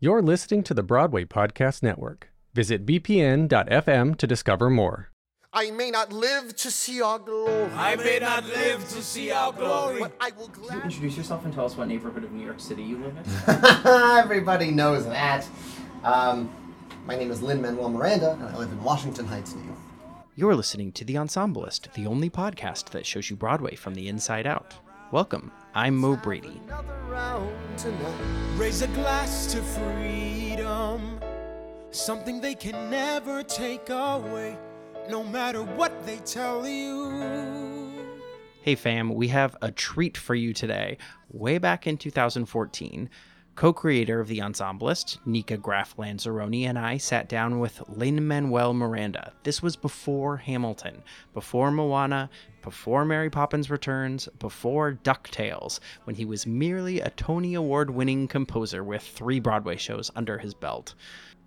You're listening to the Broadway Podcast Network. Visit bpn.fm to discover more. I may not live to see our glory. But I will gladly... Introduce yourself and tell us what neighborhood of New York City you live in. Everybody knows that. My name is Lin-Manuel Miranda, and I live in Washington Heights, New York. You're listening to The Ensemblist, the only podcast that shows you Broadway from the inside out. Welcome. I'm Mo Brady. Raise a glass to freedom, something they can never take away, no matter what they tell you. Hey fam, we have a treat for you today. Way back in 2014, co-creator of The Ensemblist, Nikka Graff Lanzarone, and I sat down with Lin-Manuel Miranda. This was before Hamilton, before Moana, before Mary Poppins Returns, before DuckTales, when he was merely a Tony Award-winning composer with 3 Broadway shows under his belt.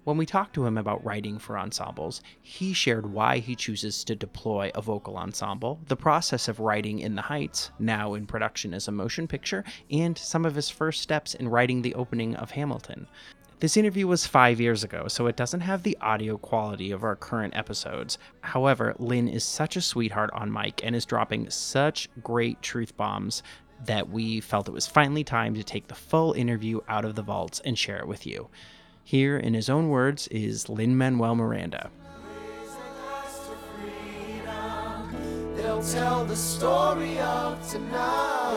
When we talked to him about writing for ensembles, he shared why he chooses to deploy a vocal ensemble, the process of writing In the Heights, now in production as a motion picture, and some of his first steps in writing the opening of Hamilton. This interview was 5 years ago, so it doesn't have the audio quality of our current episodes. However, Lin is such a sweetheart on mic and is dropping such great truth bombs that we felt it was finally time to take the full interview out of the vaults and share it with you. Here, in his own words, is Lin-Manuel Miranda. They'll tell the story of tonight.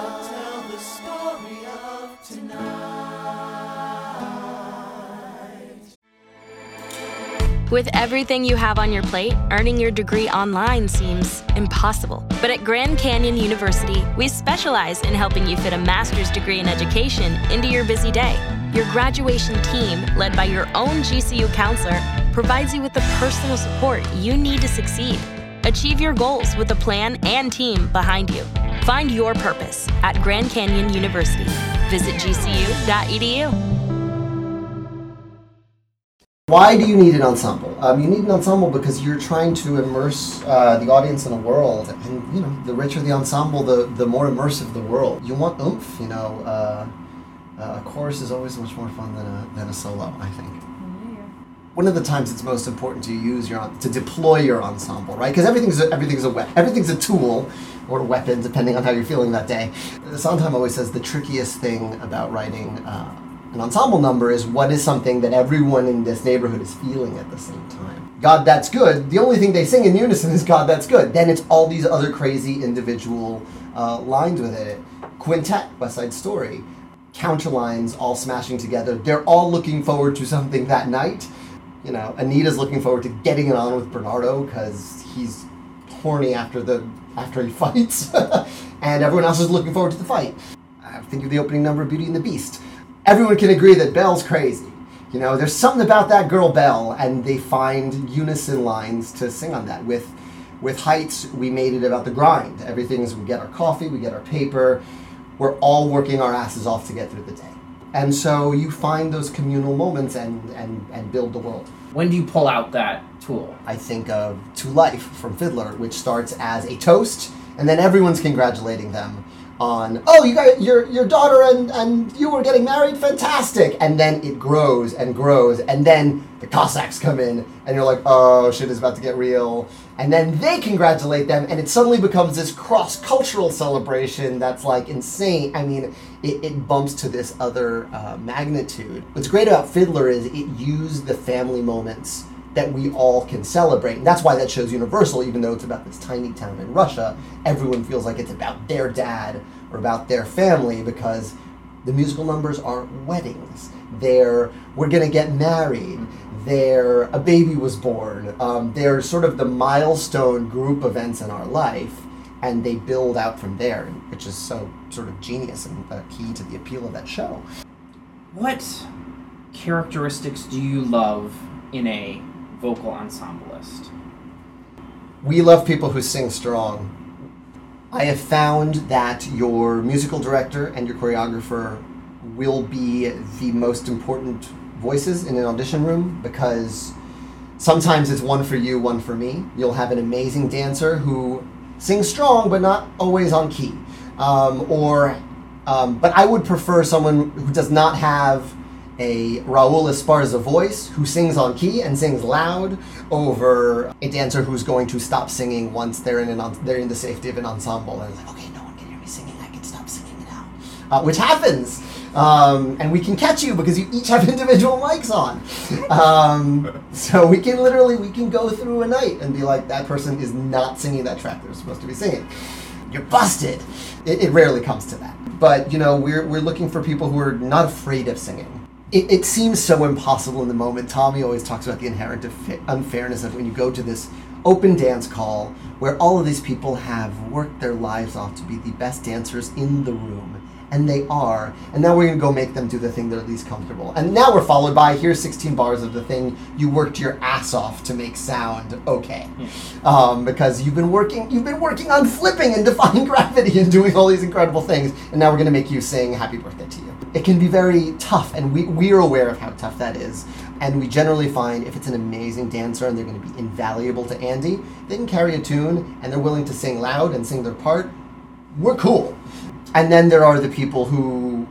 With everything you have on your plate, earning your degree online seems impossible. But at Grand Canyon University, we specialize in helping you fit a master's degree in education into your busy day. Your graduation team, led by your own GCU counselor, provides you with the personal support you need to succeed. Achieve your goals with a plan and team behind you. Find your purpose at Grand Canyon University. Visit gcu.edu. Why do you need an ensemble? You need an ensemble because you're trying to immerse the audience in a world, and the richer the ensemble, the more immersive the world. You want oomph, A chorus is always much more fun than a solo, I think. Yeah. One of the times it's most important to deploy your ensemble, right? Because everything's a tool or a weapon, depending on how you're feeling that day. Sondheim always says the trickiest thing about writing an ensemble number is what is something that everyone in this neighborhood is feeling at the same time. God, that's good. The only thing they sing in unison is God, that's good. Then it's all these other crazy individual lines with it. Quintet, West Side Story, counterlines all smashing together. They're all looking forward to something that night. Anita's looking forward to getting it on with Bernardo because he's horny after he fights, and everyone else is looking forward to the fight. I think of the opening number of Beauty and the Beast. Everyone can agree that Belle's crazy. There's something about that girl Belle, and they find unison lines to sing on that. With Heights, we made it about the grind. Everything is we get our coffee, we get our paper. We're all working our asses off to get through the day. And so you find those communal moments and build the world. When do you pull out that tool? I think of To Life from Fiddler, which starts as a toast, and then everyone's congratulating them on, oh, you got your daughter and you were getting married, fantastic, and then it grows, and then the Cossacks come in, and you're like, oh, shit is about to get real, and then they congratulate them, and it suddenly becomes this cross-cultural celebration that's, insane. I mean, it bumps to this other magnitude. What's great about Fiddler is it used the family moments that we all can celebrate. And that's why that show's universal, even though it's about this tiny town in Russia. Everyone feels like it's about their dad or about their family because the musical numbers are weddings. They're, we're gonna get married. They're, a baby was born. They're sort of the milestone group events in our life, and they build out from there, which is so sort of genius and a key to the appeal of that show. What characteristics do you love in a vocal ensemblist? We love people who sing strong. I have found that your musical director and your choreographer will be the most important voices in an audition room because sometimes it's one for you, one for me. You'll have an amazing dancer who sings strong but not always on key. But I would prefer someone who does not have a Raul Esparza voice who sings on key and sings loud over a dancer who's going to stop singing once they're in the safety of an ensemble. And it's like, okay, no one can hear me singing. I can stop singing now, which happens. And we can catch you because you each have individual mics on. So we can go through a night and be like, that person is not singing that track they're supposed to be singing. You're busted. It rarely comes to that. But, you know, we're looking for people who are not afraid of singing. It seems so impossible in the moment. Tommy always talks about the inherent unfairness of when you go to this open dance call where all of these people have worked their lives off to be the best dancers in the room. And they are. And now we're going to go make them do the thing they're least comfortable. And now we're followed by, here's 16 bars of the thing you worked your ass off to make sound okay. Because you've been working on flipping and defying gravity and doing all these incredible things. And now we're going to make you sing Happy Birthday to You. It can be very tough, and we're aware of how tough that is. And we generally find if it's an amazing dancer and they're going to be invaluable to Andy, they can carry a tune and they're willing to sing loud and sing their part, we're cool. And then there are the people who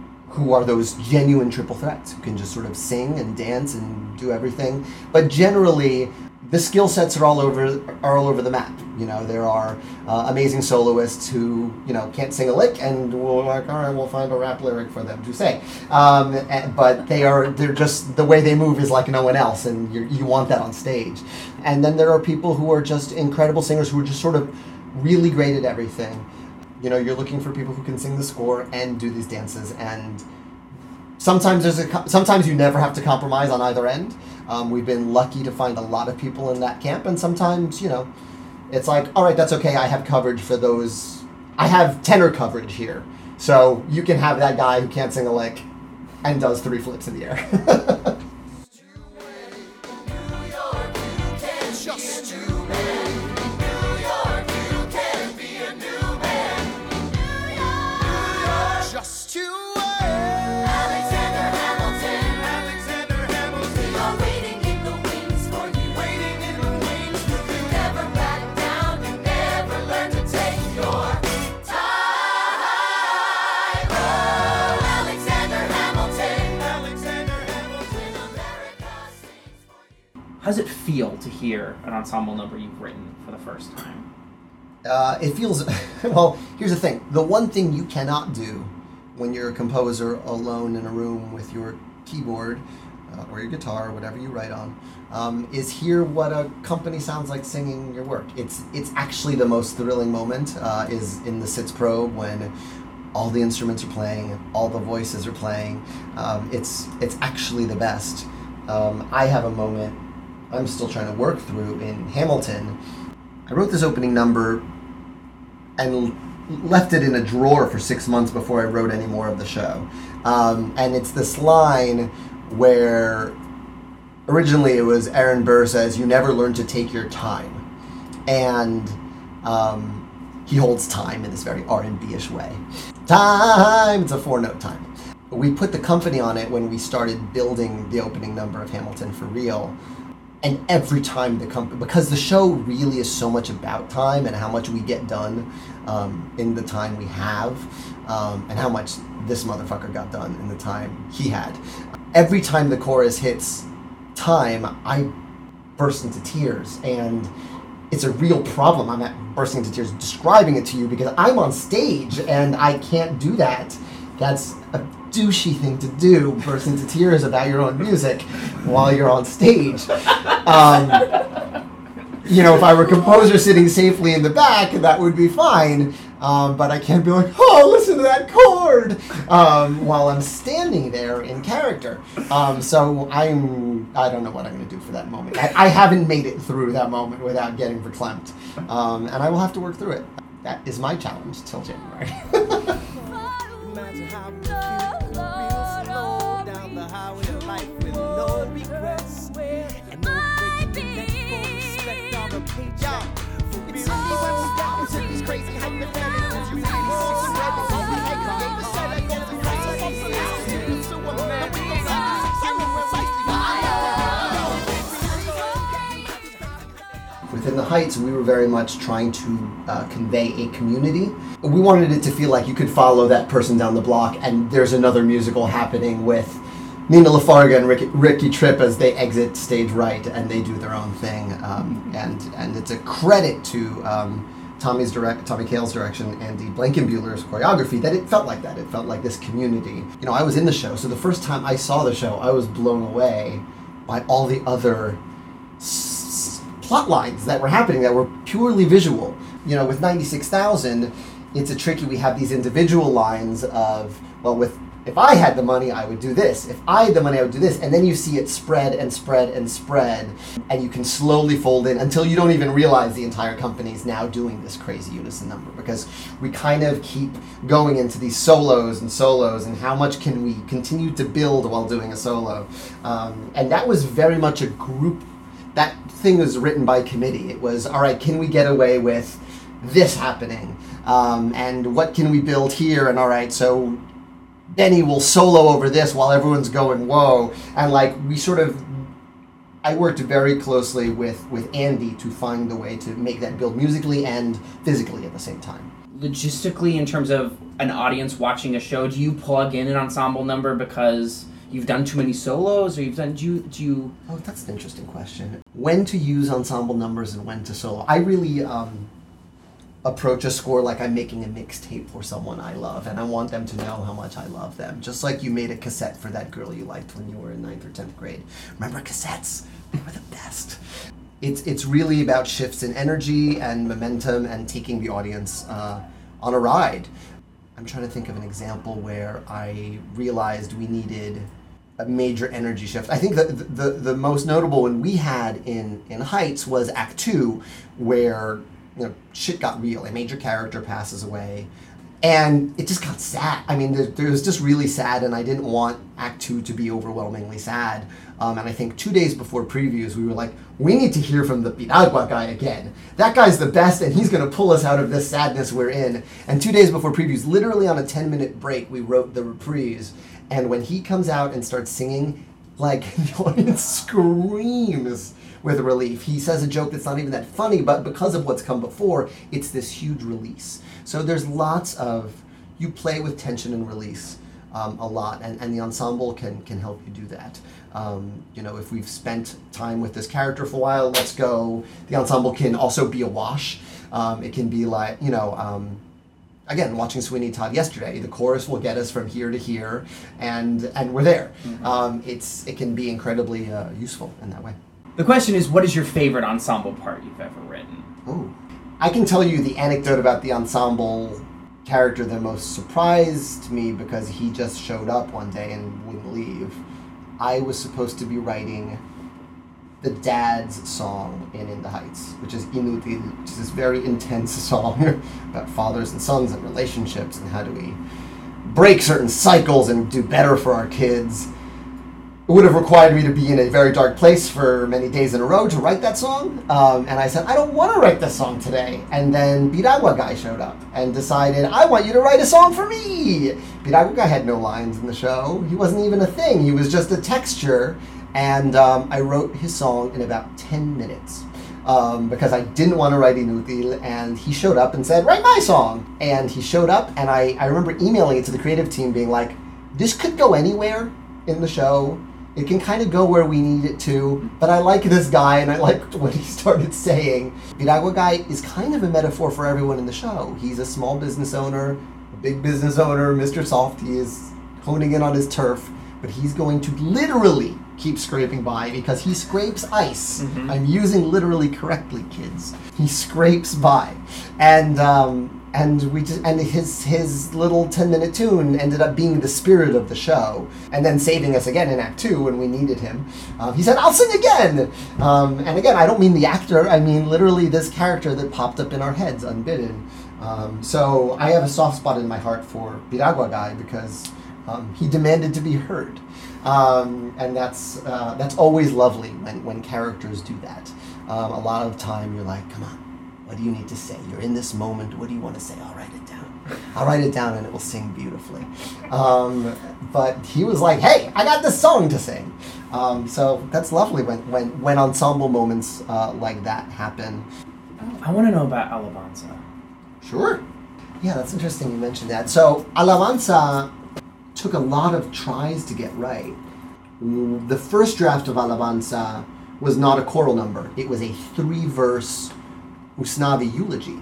are those genuine triple threats who can just sort of sing and dance and do everything. But generally, the skill sets are all over the map. You know, there are amazing soloists who, you know, can't sing a lick, and we're like, all right, we'll find a rap lyric for them to say. But they're just, the way they move is like no one else, and you want that on stage. And then there are people who are just incredible singers who are just sort of really great at everything. You know, you're looking for people who can sing the score and do these dances, and sometimes you never have to compromise on either end. We've been lucky to find a lot of people in that camp, and sometimes, you know, it's like, all right, that's okay, I have coverage for those. I have tenor coverage here, so you can have that guy who can't sing a lick and does three flips in the air. How does it feel to hear an ensemble number you've written for the first time? It feels... Well, here's the thing. The one thing you cannot do when you're a composer alone in a room with your keyboard or your guitar or whatever you write on is hear what a company sounds like singing your work. It's actually the most thrilling moment is in the sits probe when all the instruments are playing, all the voices are playing. It's actually the best. I have a moment I'm still trying to work through in Hamilton. I wrote this opening number and left it in a drawer for 6 months before I wrote any more of the show. And it's this line where originally it was Aaron Burr says, "You never learn to take your time." And he holds time in this very R&B-ish way. Time, it's a 4-note time. We put the company on it when we started building the opening number of Hamilton for real. And every time because the show really is so much about time and how much we get done in the time we have, and how much this motherfucker got done in the time he had. Every time the chorus hits time, I burst into tears, and it's a real problem. I'm not bursting into tears describing it to you because I'm on stage and I can't do that. That's a douchey thing to do, burst into tears about your own music while you're on stage. You know, if I were a composer sitting safely in the back, that would be fine. But I can't be like, oh, listen to that chord, while I'm standing there in character. So I don't know what I'm going to do for that moment. I haven't made it through that moment without getting verklempt. And I will have to work through it. That is my challenge till January. Within the Heights, we were very much trying to convey a community. We wanted it to feel like you could follow that person down the block and there's another musical happening with Nina Lafarga and Ricky Tripp as they exit stage right and they do their own thing, and it's a credit to Tommy Kail's direction and Dee Blankenbuehler's choreography that it felt like that. It felt like this community. You know, I was in the show, so the first time I saw the show, I was blown away by all the other plot lines that were happening that were purely visual. You know, with 96,000, it's a tricky. We have these individual lines of, well, with if I had the money, I would do this. If I had the money, I would do this. And then you see it spread and spread and spread, and you can slowly fold in until you don't even realize the entire company is now doing this crazy unison number, because we kind of keep going into these solos, and how much can we continue to build while doing a solo? And that was very much a group. That thing was written by committee. It was, all right, can we get away with this happening? And what can we build here? And all right, so Benny will solo over this while everyone's going, whoa. And like, we sort of, I worked very closely with Andy to find the way to make that build musically and physically at the same time. Logistically, in terms of an audience watching a show, do you plug in an ensemble number because you've done too many solos, or you've done, do you... Oh, that's an interesting question. When to use ensemble numbers and when to solo. I really approach a score like I'm making a mixtape for someone I love, and I want them to know how much I love them. Just like you made a cassette for that girl you liked when you were in 9th or 10th grade. Remember cassettes? They were the best. It's really about shifts in energy and momentum and taking the audience on a ride. I'm trying to think of an example where I realized we needed a major energy shift. I think that the most notable one we had in Heights was Act 2, where, you know, shit got real. A major character passes away, and it just got sad. I mean, there was just really sad, and I didn't want Act 2 to be overwhelmingly sad. And I think 2 days before previews, we were like, we need to hear from the Piragua guy again. That guy's the best, and he's going to pull us out of this sadness we're in. And 2 days before previews, literally on a 10-minute break, we wrote the reprise. And when he comes out and starts singing, like, the audience screams with relief. He says a joke that's not even that funny, but because of what's come before, it's this huge release. So there's lots of, you play with tension and release a lot, and the ensemble can help you do that. You know, if we've spent time with this character for a while, let's go. The ensemble can also be a wash. It can be like, you know, again, watching Sweeney Todd yesterday, the chorus will get us from here to here, and we're there. Mm-hmm. It can be incredibly useful in that way. The question is, what is your favorite ensemble part you've ever written? Ooh. I can tell you the anecdote about the ensemble character that most surprised me, because he just showed up one day and wouldn't leave. I was supposed to be writing the dad's song in the Heights, which is Inutil, which is this very intense song about fathers and sons and relationships and how do we break certain cycles and do better for our kids. It would have required me to be in a very dark place for many days in a row to write that song. And I said, I don't want to write this song today. And then Piragua guy showed up and decided, I want you to write a song for me. Piragua guy had no lines in the show. He wasn't even a thing. He was just a texture. And I wrote his song in about 10 minutes because I didn't want to write Inutil. And he showed up and said, write my song. And he showed up, and I remember emailing it to the creative team being like, this could go anywhere in the show. It can kind of go where we need it to, but I like this guy and I liked what he started saying. Piragua guy is kind of a metaphor for everyone in the show. He's a small business owner, a big business owner. Mr. Softee is honing in on his turf, but he's going to literally keep scraping by because he scrapes ice. Mm-hmm. I'm using literally correctly, kids. He scrapes by. And his little 10-minute tune ended up being the spirit of the show, and then saving us again in Act 2 when we needed him. He said, I'll sing again! And again, I don't mean the actor, I mean literally this character that popped up in our heads unbidden. So I have a soft spot in my heart for Piragua guy because he demanded to be heard. And that's always lovely when characters do that. A lot of time you're like, come on. What do you need to say? You're in this moment. What do you want to say? I'll write it down. I'll write it down and it will sing beautifully. But he was like, hey, I got this song to sing. So that's lovely when ensemble moments like that happen. I want to know about Alabanza. Sure. Yeah, that's interesting you mentioned that. So Alabanza took a lot of tries to get right. the first draft of Alabanza was not a choral number. It was a three-verse Usnavi eulogy.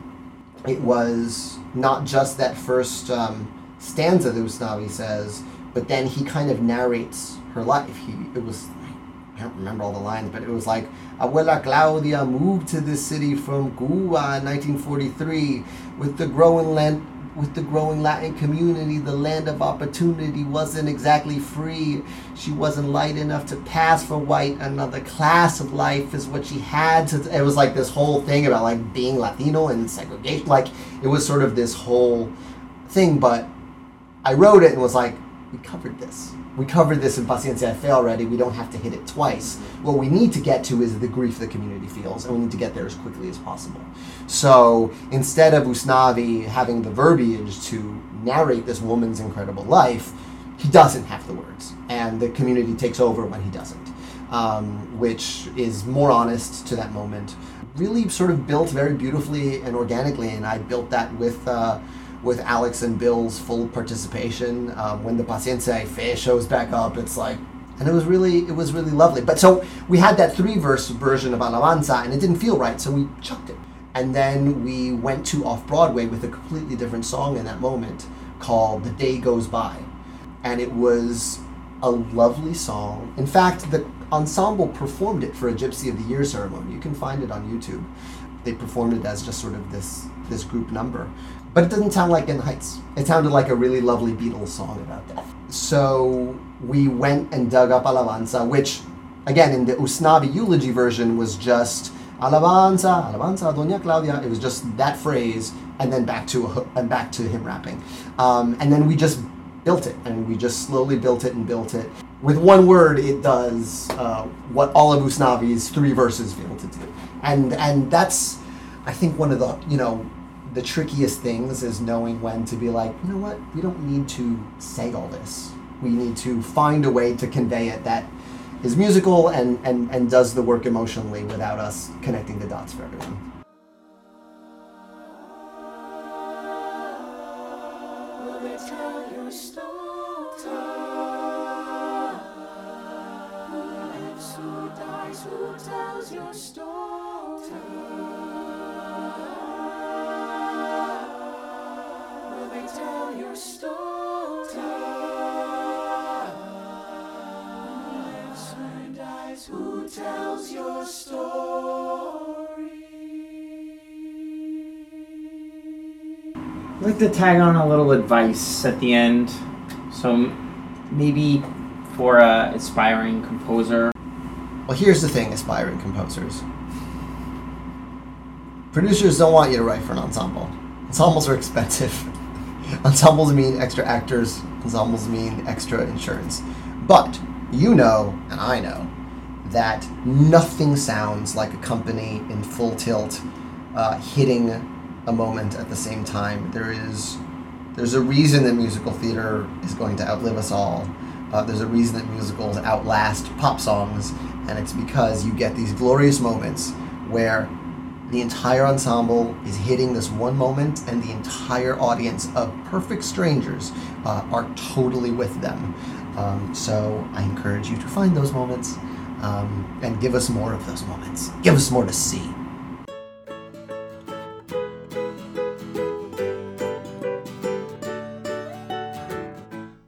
It was not just that first stanza that Usnavi says, but then he kind of narrates her life. I don't remember all the lines, but it was like, Abuela Claudia moved to this city from Cuba in 1943 with the growing Latin community. The land of opportunity wasn't exactly free. She wasn't light enough to pass for white. Another class of life is what she had. It was like this whole thing about like being Latino and segregation. Like it was sort of this whole thing, but I wrote it and was like, we covered this in Paciencia y Fe already. We don't have to hit it twice. What we need to get to is the grief the community feels, and we need to get there as quickly as possible. So instead of Usnavi having the verbiage to narrate this woman's incredible life, he doesn't have the words, and the community takes over when he doesn't, which is more honest to that moment. Really sort of built very beautifully and organically, and I built that with Alex and Bill's full participation. When the Paciencia y Fe shows back up, it's like, and it was really lovely. But so we had that three-verse version of Alabanza, and it didn't feel right, so we chucked it. And then we went to Off-Broadway with a completely different song in that moment called The Day Goes By. And it was a lovely song. In fact, the ensemble performed it for a Gypsy of the Year ceremony. You can find it on YouTube. They performed it as just sort of this group number. But it doesn't sound like In the Heights. It sounded like a really lovely Beatles song about death. So we went and dug up Alabanza, which, again, in the Usnavi eulogy version was just Alabanza, Alabanza, Doña Claudia. It was just that phrase, and then back to a hook, and back to him rapping. And then we just built it, and we just slowly built it. With one word, it does what all of Usnavi's three verses fail to do. And that's, I think, one of the, the trickiest things is knowing when to be like, you know what, we don't need to say all this. We need to find a way to convey it that is musical and does the work emotionally without us connecting the dots for everyone. I'd like to tag on a little advice at the end. So maybe for an aspiring composer. Well, here's the thing, aspiring composers. Producers don't want you to write for an ensemble. Ensembles are expensive. Ensembles mean extra actors. Ensembles mean extra insurance. But you know, and I know, that nothing sounds like a company in full tilt hitting a moment at the same time. There's a reason that musical theater is going to outlive us all. There's a reason that musicals outlast pop songs, and it's because you get these glorious moments where the entire ensemble is hitting this one moment, and the entire audience of perfect strangers are totally with them. So I encourage you to find those moments and give us more of those moments. Give us more to see.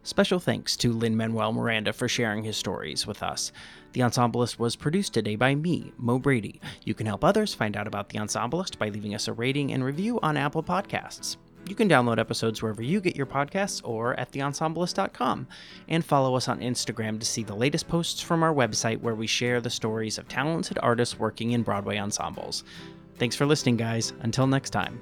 Special thanks to Lin-Manuel Miranda for sharing his stories with us. The Ensemblist was produced today by me, Mo Brady. You can help others find out about The Ensemblist by leaving us a rating and review on Apple Podcasts. You can download episodes wherever you get your podcasts or at theensemblist.com, and follow us on Instagram to see the latest posts from our website where we share the stories of talented artists working in Broadway ensembles. Thanks for listening, guys. Until next time.